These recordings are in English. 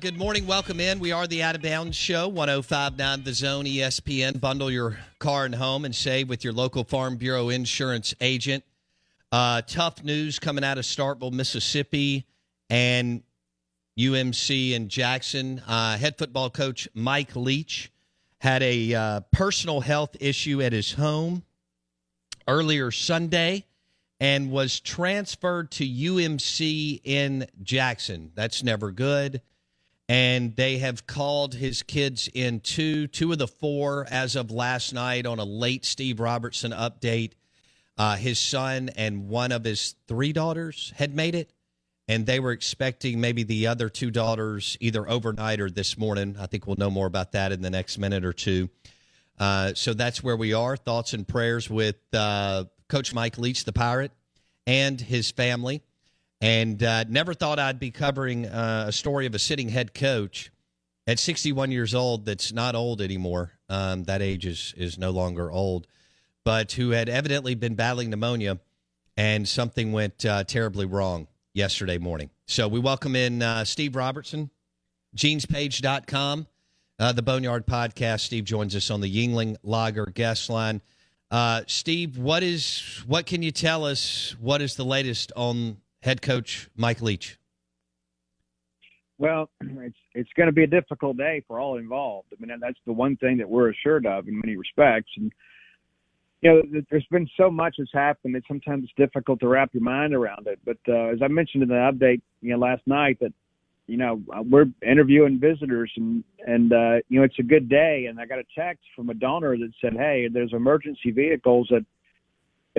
Good morning. Welcome in. We are the Out of Bounds Show, 105.9 The Zone, ESPN. Bundle your car and home and save with your local Farm Bureau insurance agent. Tough news coming out of Starkville, Mississippi, and UMC in Jackson. Head football coach Mike Leach had a personal health issue at his home earlier Sunday and was transferred to UMC in Jackson. That's never good. And they have called his kids in two of the four as of last night on a late Steve Robertson update. His son and one of his three daughters had made it, and they were expecting maybe the other two daughters either overnight or this morning. I think we'll know more about that in the next minute or two. So that's where we are. Thoughts and prayers with Coach Mike Leach, the Pirate, and his family. And never thought I'd be covering a story of a sitting head coach at 61 years old that's not old anymore. That age is no longer old, but who had evidently been battling pneumonia, and something went terribly wrong yesterday morning. So we welcome in Steve Robertson, jeanspage.com, the Boneyard Podcast. Steve joins us on the Yuengling Lager guest line. Steve, what can you tell us? What is the latest on head coach Mike Leach? Well, it's going to be a difficult day for all involved. I mean, that's the one thing that we're assured of in many respects. And you know, there's been so much that's happened that sometimes it's difficult to wrap your mind around it. But as I mentioned in the update, last night, that we're interviewing visitors, and it's a good day. And I got a text from a donor that said, hey, there's emergency vehicles at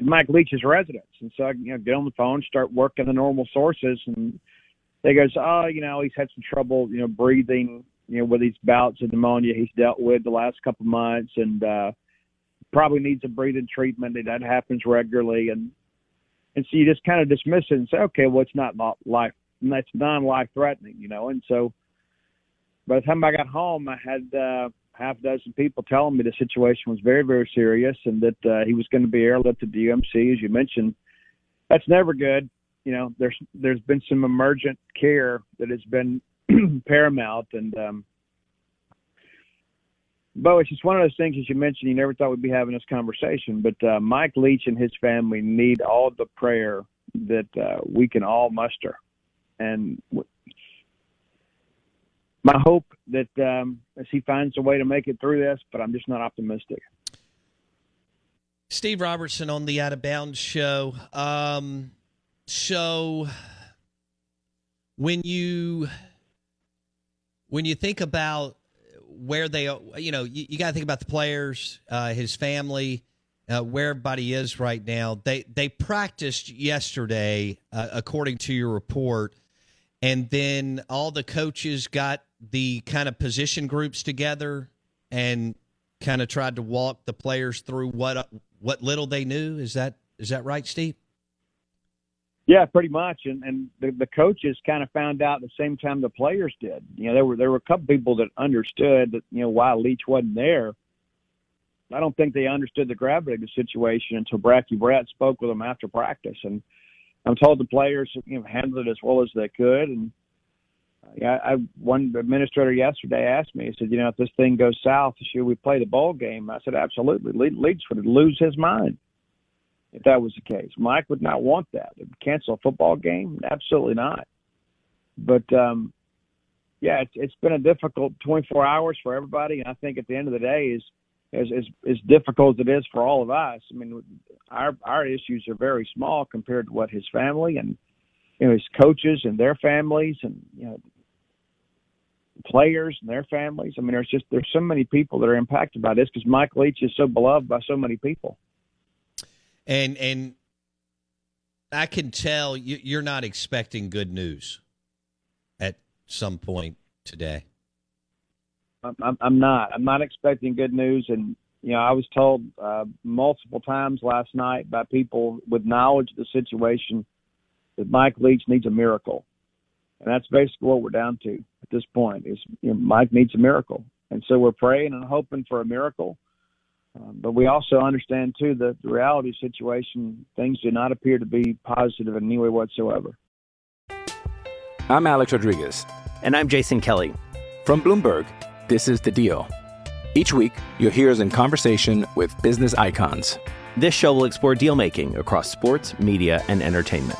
Mike Leach's residence. And so I get on the phone, start working the normal sources. And they goes, he's had some trouble, breathing, with these bouts of pneumonia he's dealt with the last couple of months, and probably needs a breathing treatment. That happens regularly. And so you just kind of dismiss it and say, okay, well, it's not life. And that's non-life threatening, And so by the time I got home, I had half a dozen people telling me the situation was very, very serious, and that he was going to be airlifted to UMC, as you mentioned. That's never good. There's been some emergent care that has been paramount. And, Bo, it's just one of those things, as you mentioned, you never thought we'd be having this conversation, but Mike Leach and his family need all the prayer that we can all muster. And my hope that as he finds a way to make it through this, but I'm just not optimistic. Steve Robertson on the Out of Bounds Show. So when you think about where they, you know, you got to think about the players, his family, where everybody is right now. They practiced yesterday, according to your report, and then all the coaches got the kind of position groups together and kind of tried to walk the players through what little they knew. Is that right, Steve? Yeah, pretty much. And the coaches kind of found out at the same time the players did. You know, there were a couple people that understood that, you know, why Leach wasn't there. I don't think they understood the gravity of the situation until Bracky Brett spoke with them after practice. And I'm told the players, you know, handled it as well as they could. And one administrator yesterday asked me, he said, you know, if this thing goes south, should we play the bowl game? I said, absolutely. Leach would lose his mind if that was the case. Mike would not want that. Cancel a football game? Absolutely not. But, yeah, it's been a difficult 24 hours for everybody, and I think at the end of the day, is as difficult as it is for all of us, I mean, our issues are very small compared to what his family and, you know, his coaches and their families and, you know, players and their families. I mean, there's so many people that are impacted by this because Mike Leach is so beloved by so many people. And I can tell you're not expecting good news at some point today. I'm not. I'm not expecting good news. And, you know, I was told multiple times last night by people with knowledge of the situation that Mike Leach needs a miracle. And that's basically what we're down to at this point is, you know, Mike needs a miracle. And so we're praying and hoping for a miracle. But we also understand, too, that the reality situation, things do not appear to be positive in any way whatsoever. I'm Alex Rodriguez. And I'm Jason Kelly. From Bloomberg, this is The Deal. Each week, you'll hear us in conversation with business icons. This show will explore deal-making across sports, media, and entertainment.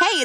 Hey,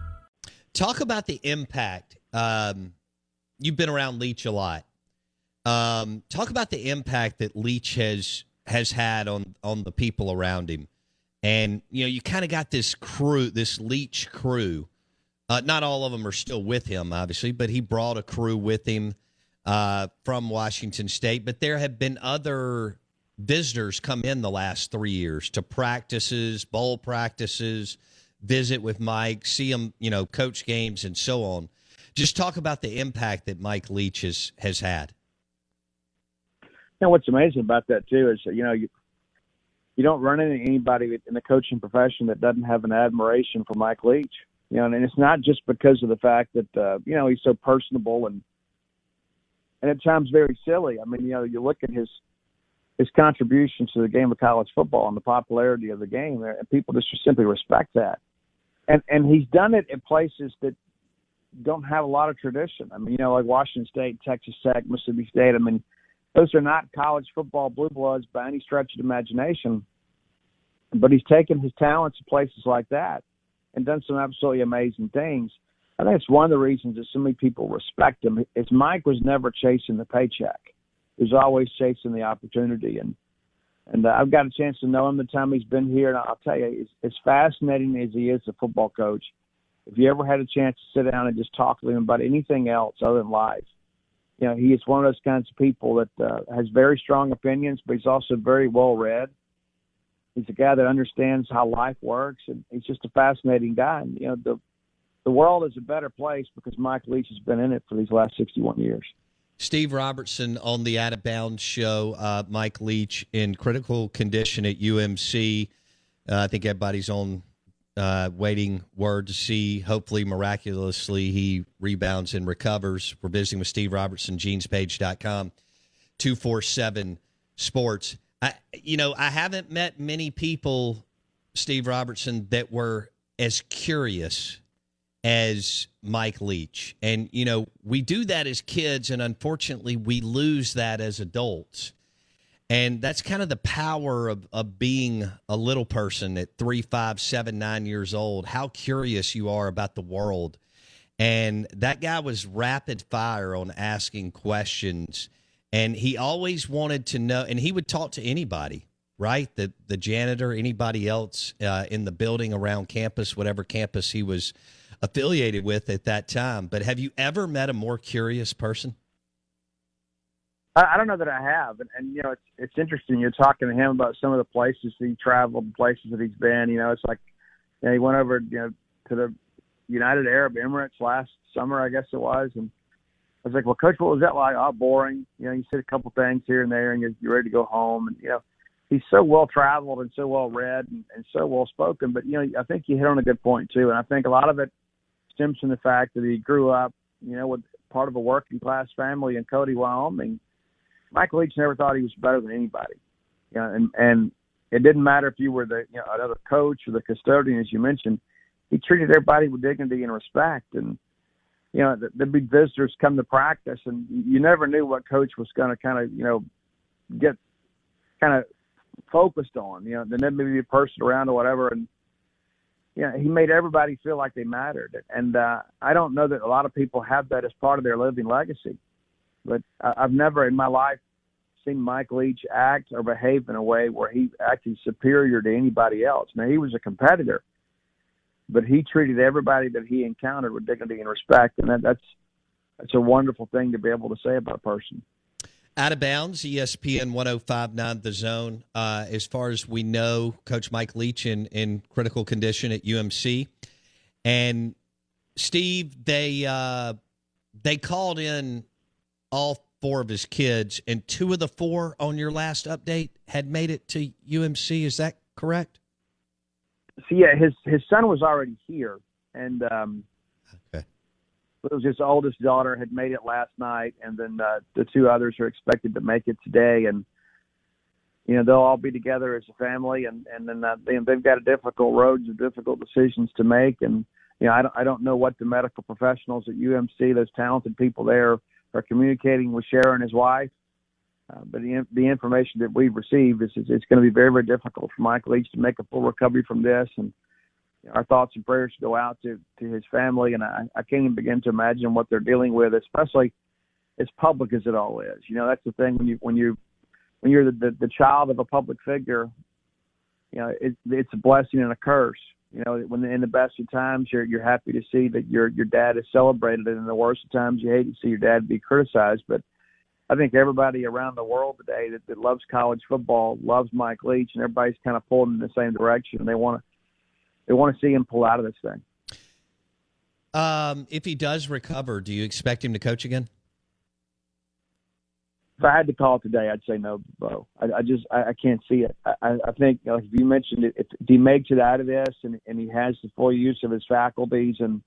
Talk about the impact. You've been around Leach a lot. Talk about the impact that Leach has had on the people around him. And, you know, you kind of got this crew, this Leach crew. Not all of them are still with him, obviously, but he brought a crew with him from Washington State. But there have been other visitors come in the last 3 years to practices, bowl practices, visit with Mike, see him, you know, coach games and so on. Just talk about the impact that Mike Leach has had. You know, what's amazing about that, too, is, you know, you don't run into anybody in the coaching profession that doesn't have an admiration for Mike Leach. You know, and it's not just because of the fact that, you know, he's so personable and at times very silly. I mean, you know, you look at his contributions to the game of college football and the popularity of the game, and people just simply respect that. And he's done it in places that don't have a lot of tradition. I mean, you know, like Washington State, Texas Tech, Mississippi State. I mean, those are not college football blue bloods by any stretch of imagination. But he's taken his talents to places like that and done some absolutely amazing things. I think it's one of the reasons that so many people respect him is Mike was never chasing the paycheck. He was always chasing the opportunity. And I've got a chance to know him the time he's been here. And I'll tell you, as fascinating as he is a football coach, if you ever had a chance to sit down and just talk to him about anything else other than life, you know, he is one of those kinds of people that has very strong opinions, but he's also very well-read. He's a guy that understands how life works, and he's just a fascinating guy. And, you know, the world is a better place because Mike Leach has been in it for these last 61 years. Steve Robertson on the Out of Bounds show, Mike Leach in critical condition at UMC. I think everybody's on waiting word to see. Hopefully, miraculously, he rebounds and recovers. We're visiting with Steve Robertson, JeansPage.com, 247 Sports. I haven't met many people, Steve Robertson, that were as curious as Mike Leach. And, you know, we do that as kids, and unfortunately we lose that as adults. And that's kind of the power of being a little person at 3, 5, 7, 9 years old, how curious you are about the world. And that guy was rapid fire on asking questions. And he always wanted to know, and he would talk to anybody, right? The janitor, anybody else in the building around campus, whatever campus he was affiliated with at that time. But have you ever met a more curious person? I don't know that I have. And you know, it's interesting. You're talking to him about some of the places that he traveled, the places that he's been. You know, it's like, you know, he went over, you know, to the United Arab Emirates last summer, I guess it was. And I was like, well, Coach, what was that like? Oh, boring. You know, you said a couple things here and there, and you're ready to go home. And, you know, he's so well-traveled and so well-read and so well-spoken. But, you know, I think you hit on a good point, too. And I think a lot of it stems from the fact that he grew up, you know, with part of a working-class family in Cody, Wyoming. Mike Leach never thought he was better than anybody. You know, and it didn't matter if you were the, you know, another coach or the custodian, as you mentioned. He treated everybody with dignity and respect. And, you know, the big visitors come to practice, and you never knew what coach was going to kind of, you know, get kind of focused on. You know, then there may be a person around or whatever, and yeah, you know, he made everybody feel like they mattered. And I don't know that a lot of people have that as part of their living legacy, but I've never in my life seen Mike Leach act or behave in a way where he acted superior to anybody else. Now, he was a competitor, but he treated everybody that he encountered with dignity and respect, and that's a wonderful thing to be able to say about a person. Out of Bounds, ESPN 105.9 The Zone. As far as we know, Coach Mike Leach in critical condition at UMC. And, Steve, they called in all four of his kids, and 2 of the 4 on your last update had made it to UMC. Is that correct? So, yeah, his son was already here, and okay. It was his oldest daughter had made it last night, and then the 2 others are expected to make it today. And, you know, they'll all be together as a family, and then they've got a difficult road and difficult decisions to make. And, you know, I don't know what the medical professionals at UMC, those talented people there, are communicating with Sharon and his wife. But the information that we've received is it's going to be very, very difficult for Mike Leach to make a full recovery from this. And our thoughts and prayers go out to his family. And I can't even begin to imagine what they're dealing with, especially as public as it all is. You know, that's the thing when you're the child of a public figure. You know, it's a blessing and a curse. You know, when in the best of times you're happy to see that your dad is celebrated, and in the worst of times you hate to see your dad be criticized. But I think everybody around the world today that loves college football loves Mike Leach, and everybody's kind of pulling in the same direction, and they want to see him pull out of this thing. If he does recover, do you expect him to coach again? If I had to call today, I'd say no, Bo. I just can't see it. I think, you know, if you mentioned it, if he makes it out of this and he has the full use of his faculties, and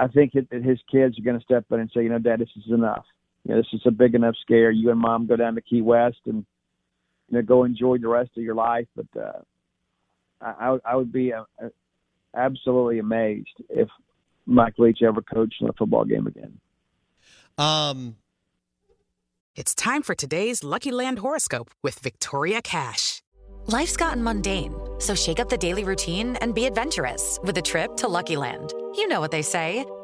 I think that his kids are going to step in and say, you know, Dad, this is enough. You know, this is a big enough scare. You and Mom go down to Key West and, you know, go enjoy the rest of your life. But I would be absolutely amazed if Mike Leach ever coached in a football game again. It's time for today's Lucky Land horoscope with Victoria Cash. Life's gotten mundane, so shake up the daily routine and be adventurous with a trip to Lucky Land. You know what they say.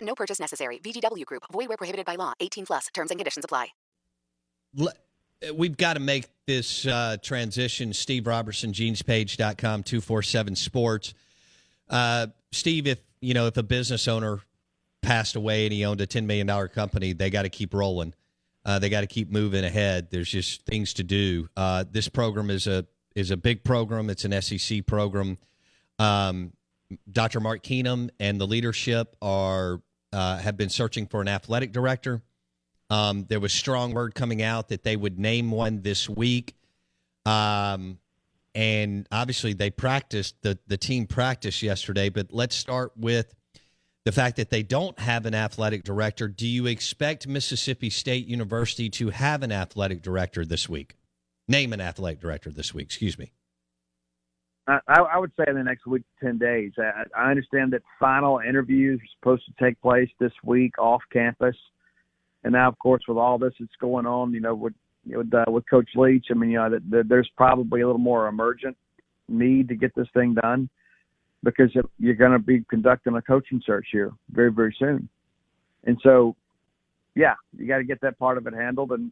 No purchase necessary. VGW Group. Void where prohibited by law. 18 plus. Terms and conditions apply. We've got to make this transition. Steve Robertson, JeansPage.com, 247 Sports. Steve, if a business owner passed away and he owned a $10 million company, they got to keep rolling. They got to keep moving ahead. There's just things to do. This program is a big program. It's an SEC program. Dr. Mark Keenum and the leadership have been searching for an athletic director. There was strong word coming out that they would name one this week. And obviously they practiced, the team practiced yesterday, but let's start with the fact that they don't have an athletic director. Do you expect Mississippi State University to have an athletic director this week? Name an athletic director this week, excuse me. I would say in the next week, 10 days. I understand that final interviews are supposed to take place this week off campus. And now, of course, with all this that's going on, with Coach Leach, there's probably a little more emergent need to get this thing done because you're going to be conducting a coaching search here very, very soon. And so, yeah, you got to get that part of it handled. And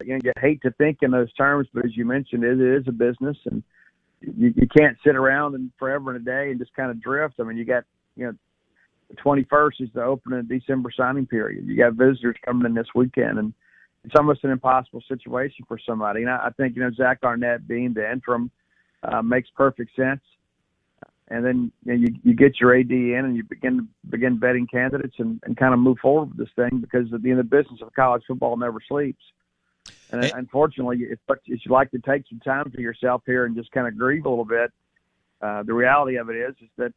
again, you hate to think in those terms, but as you mentioned, it is a business, and you can't sit around and forever and a day and just kind of drift. You got, the 21st is the opening of December signing period. You got visitors coming in this weekend, and it's almost an impossible situation for somebody. And I think, Zach Arnett being the interim makes perfect sense. And then you get your AD in and you begin vetting candidates and kind of move forward with this thing because at the end of the business of college football never sleeps. And unfortunately, if you like to take some time for yourself here and just kind of grieve a little bit, the reality of it is that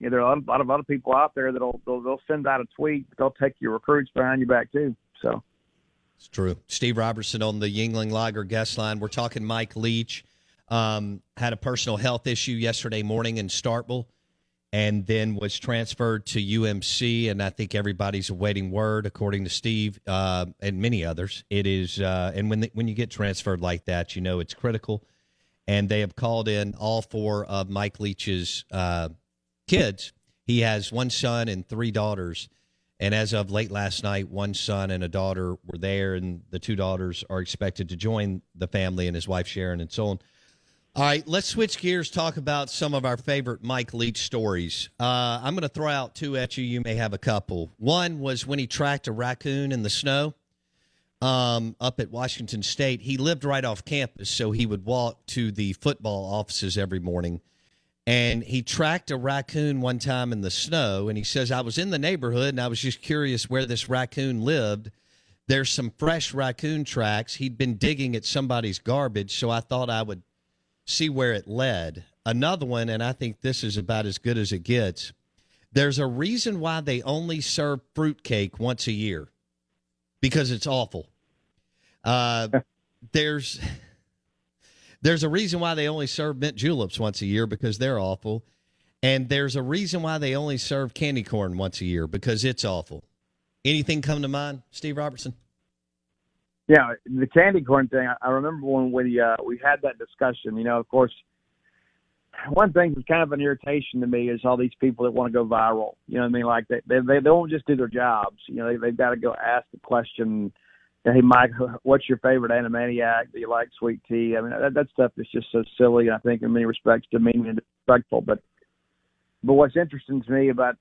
there are a lot of other people out there they'll send out a tweet, but they'll take your recruits behind your back too. So it's true. Steve Robertson on the Yingling Lager guest line. We're talking Mike Leach. Had a personal health issue yesterday morning in Starkville, and then was transferred to UMC, and I think everybody's awaiting word, according to Steve and many others. It is, and when you get transferred like that, it's critical. And they have called in all four of Mike Leach's kids. He has one son and three daughters, and as of late last night, one son and a daughter were there, and the two daughters are expected to join the family and his wife Sharon and so on. All right, let's switch gears, talk about some of our favorite Mike Leach stories. I'm going to throw out two at you. You may have a couple. One was when he tracked a raccoon in the snow up at Washington State. He lived right off campus, so he would walk to the football offices every morning. And he tracked a raccoon one time in the snow, and he says, I was in the neighborhood, and I was just curious where this raccoon lived. There's some fresh raccoon tracks. He'd been digging at somebody's garbage, so I thought I would see where it led. Another one, and I think this is about as good as it gets. There's a reason why they only serve fruitcake once a year, because it's awful. There's a reason why they only serve mint juleps once a year, because they're awful. And there's a reason why they only serve candy corn once a year, because it's awful. Anything come to mind, Steve Robertson? Yeah, the candy corn thing, I remember when we had that discussion. Of course, one thing that's kind of an irritation to me is all these people that want to go viral. Like they won't just do their jobs. They've got to go ask the question, hey, Mike, what's your favorite Animaniac? Do you like sweet tea? That stuff is just so silly, and I think in many respects demeaning and disrespectful. But what's interesting to me about,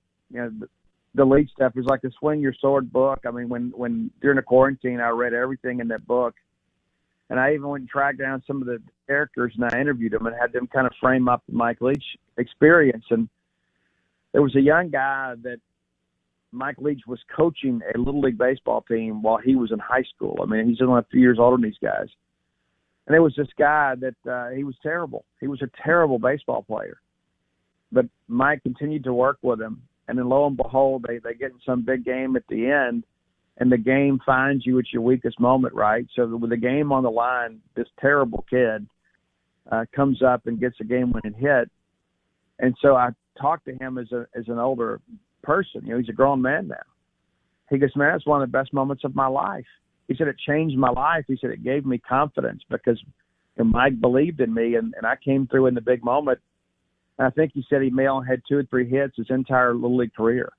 the Leach stuff is like the Swing Your Sword book. When during the quarantine, I read everything in that book, and I even went and tracked down some of the characters, and I interviewed them and had them kind of frame up the Mike Leach experience. And there was a young guy that Mike Leach was coaching a Little League baseball team while he was in high school. I mean, he's only a few years older than these guys. And there was this guy that he was terrible. He was a terrible baseball player. But Mike continued to work with him. And then lo and behold, they get in some big game at the end, and the game finds you at your weakest moment, right? So with the game on the line, this terrible kid comes up and gets a game-winning hit. And so I talked to him as an older person. You know, he's a grown man now. He goes, man, that's one of the best moments of my life. He said, it changed my life. He said, it gave me confidence because Mike believed in me, and I came through in the big moment. And I think he said he may only had 2 or 3 hits his entire Little League career,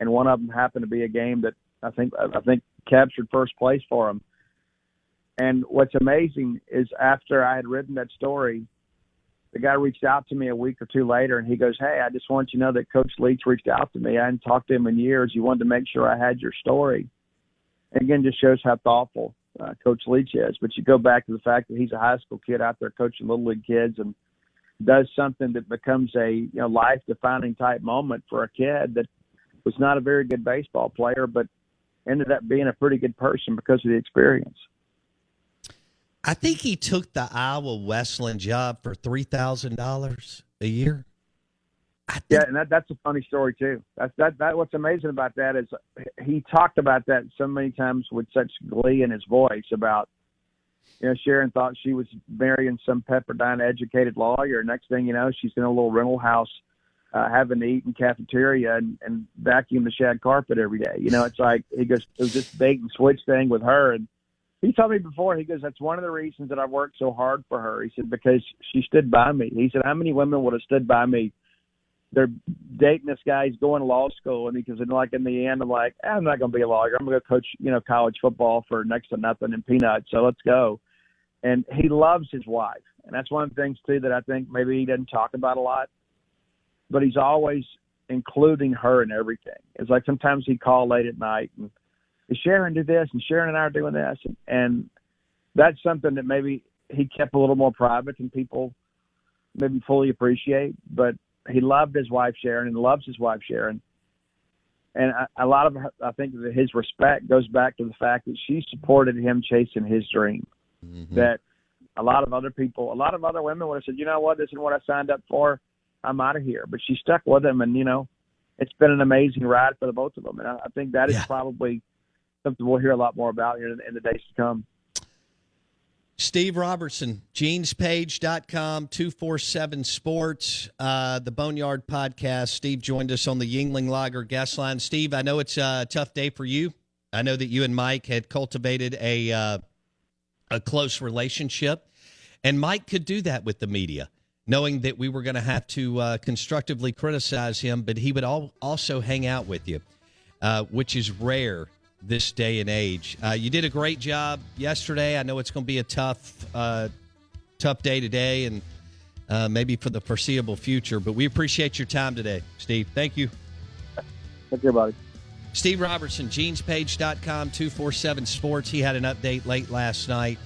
and one of them happened to be a game that I think captured first place for him. And what's amazing is after I had written that story, the guy reached out to me a week or two later, and he goes, hey, I just want you to know that Coach Leach reached out to me. I hadn't talked to him in years. He wanted to make sure I had your story. And again, just shows how thoughtful Coach Leach is. But you go back to the fact that he's a high school kid out there coaching Little League kids and does something that becomes a life-defining type moment for a kid that was not a very good baseball player but ended up being a pretty good person because of the experience. I think he took the Iowa Wesleyan job for $3,000 a year. Yeah, and that's a funny story too. That's what's amazing about that is he talked about that so many times with such glee in his voice about, Sharon thought she was marrying some Pepperdine educated lawyer. Next thing you know, she's in a little rental house having to eat in cafeteria and vacuum the shag carpet every day. It's like, he goes, it was this bait and switch thing with her. And he told me before, he goes, that's one of the reasons that I worked so hard for her. He said, because she stood by me. He said, how many women would have stood by me? They're dating this guy. He's going to law school. And he goes, in the end, I'm like, I'm not going to be a lawyer. I'm going to go coach, college football for next to nothing and peanuts. So let's go. And he loves his wife. And that's one of the things, too, that I think maybe he doesn't talk about a lot. But he's always including her in everything. It's like sometimes he'd call late at night and Sharon do this and Sharon and I are doing this. And that's something that maybe he kept a little more private than people maybe fully appreciate. But he loved his wife, Sharon, and loves his wife, Sharon. And a lot of, I think, that his respect goes back to the fact that she supported him chasing his dream. Mm-hmm. That a lot of other people, a lot of other women would have said, you know what, this isn't what I signed up for. I'm out of here. But she stuck with him, and, it's been an amazing ride for the both of them. And I think that is probably something we'll hear a lot more about here in the days to come. Steve Robertson, jeanspage.com, 247 Sports, the Boneyard Podcast. Steve joined us on the Yuengling Lager guest line. Steve, I know it's a tough day for you. I know that you and Mike had cultivated a close relationship, and Mike could do that with the media, knowing that we were going to have to constructively criticize him, but he would also hang out with you, which is rare this day and age. You did a great job yesterday. I know it's going to be a tough day today and maybe for the foreseeable future, but we appreciate your time today, Steve. Thank you. Thank you, buddy. Steve Robertson, jeanspage.com, 247 Sports. He had an update late last night.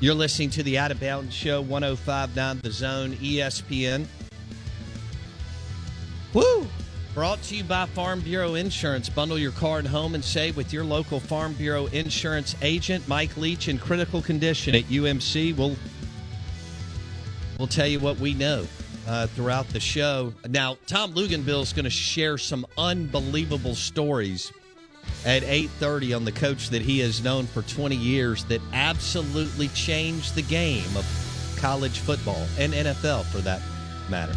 You're listening to the Out of Bounds Show, 105.9 The Zone, ESPN. Woo! Brought to you by Farm Bureau Insurance. Bundle your car and home and save with your local Farm Bureau Insurance agent, Mike Leach, in critical condition at UMC. We'll tell you what we know throughout the show. Now, Tom Luganville is going to share some unbelievable stories at 8:30 on the coach that he has known for 20 years that absolutely changed the game of college football and NFL for that matter.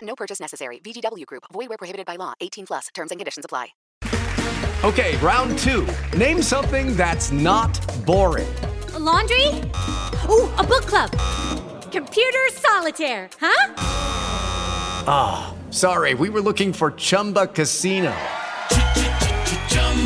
No purchase necessary. VGW Group. Void where prohibited by law. 18+. Terms and conditions apply. Okay, round 2. Name something that's not boring. A laundry? Ooh, a book club. Computer solitaire, huh? Ah, Sorry, we were looking for Chumba Casino.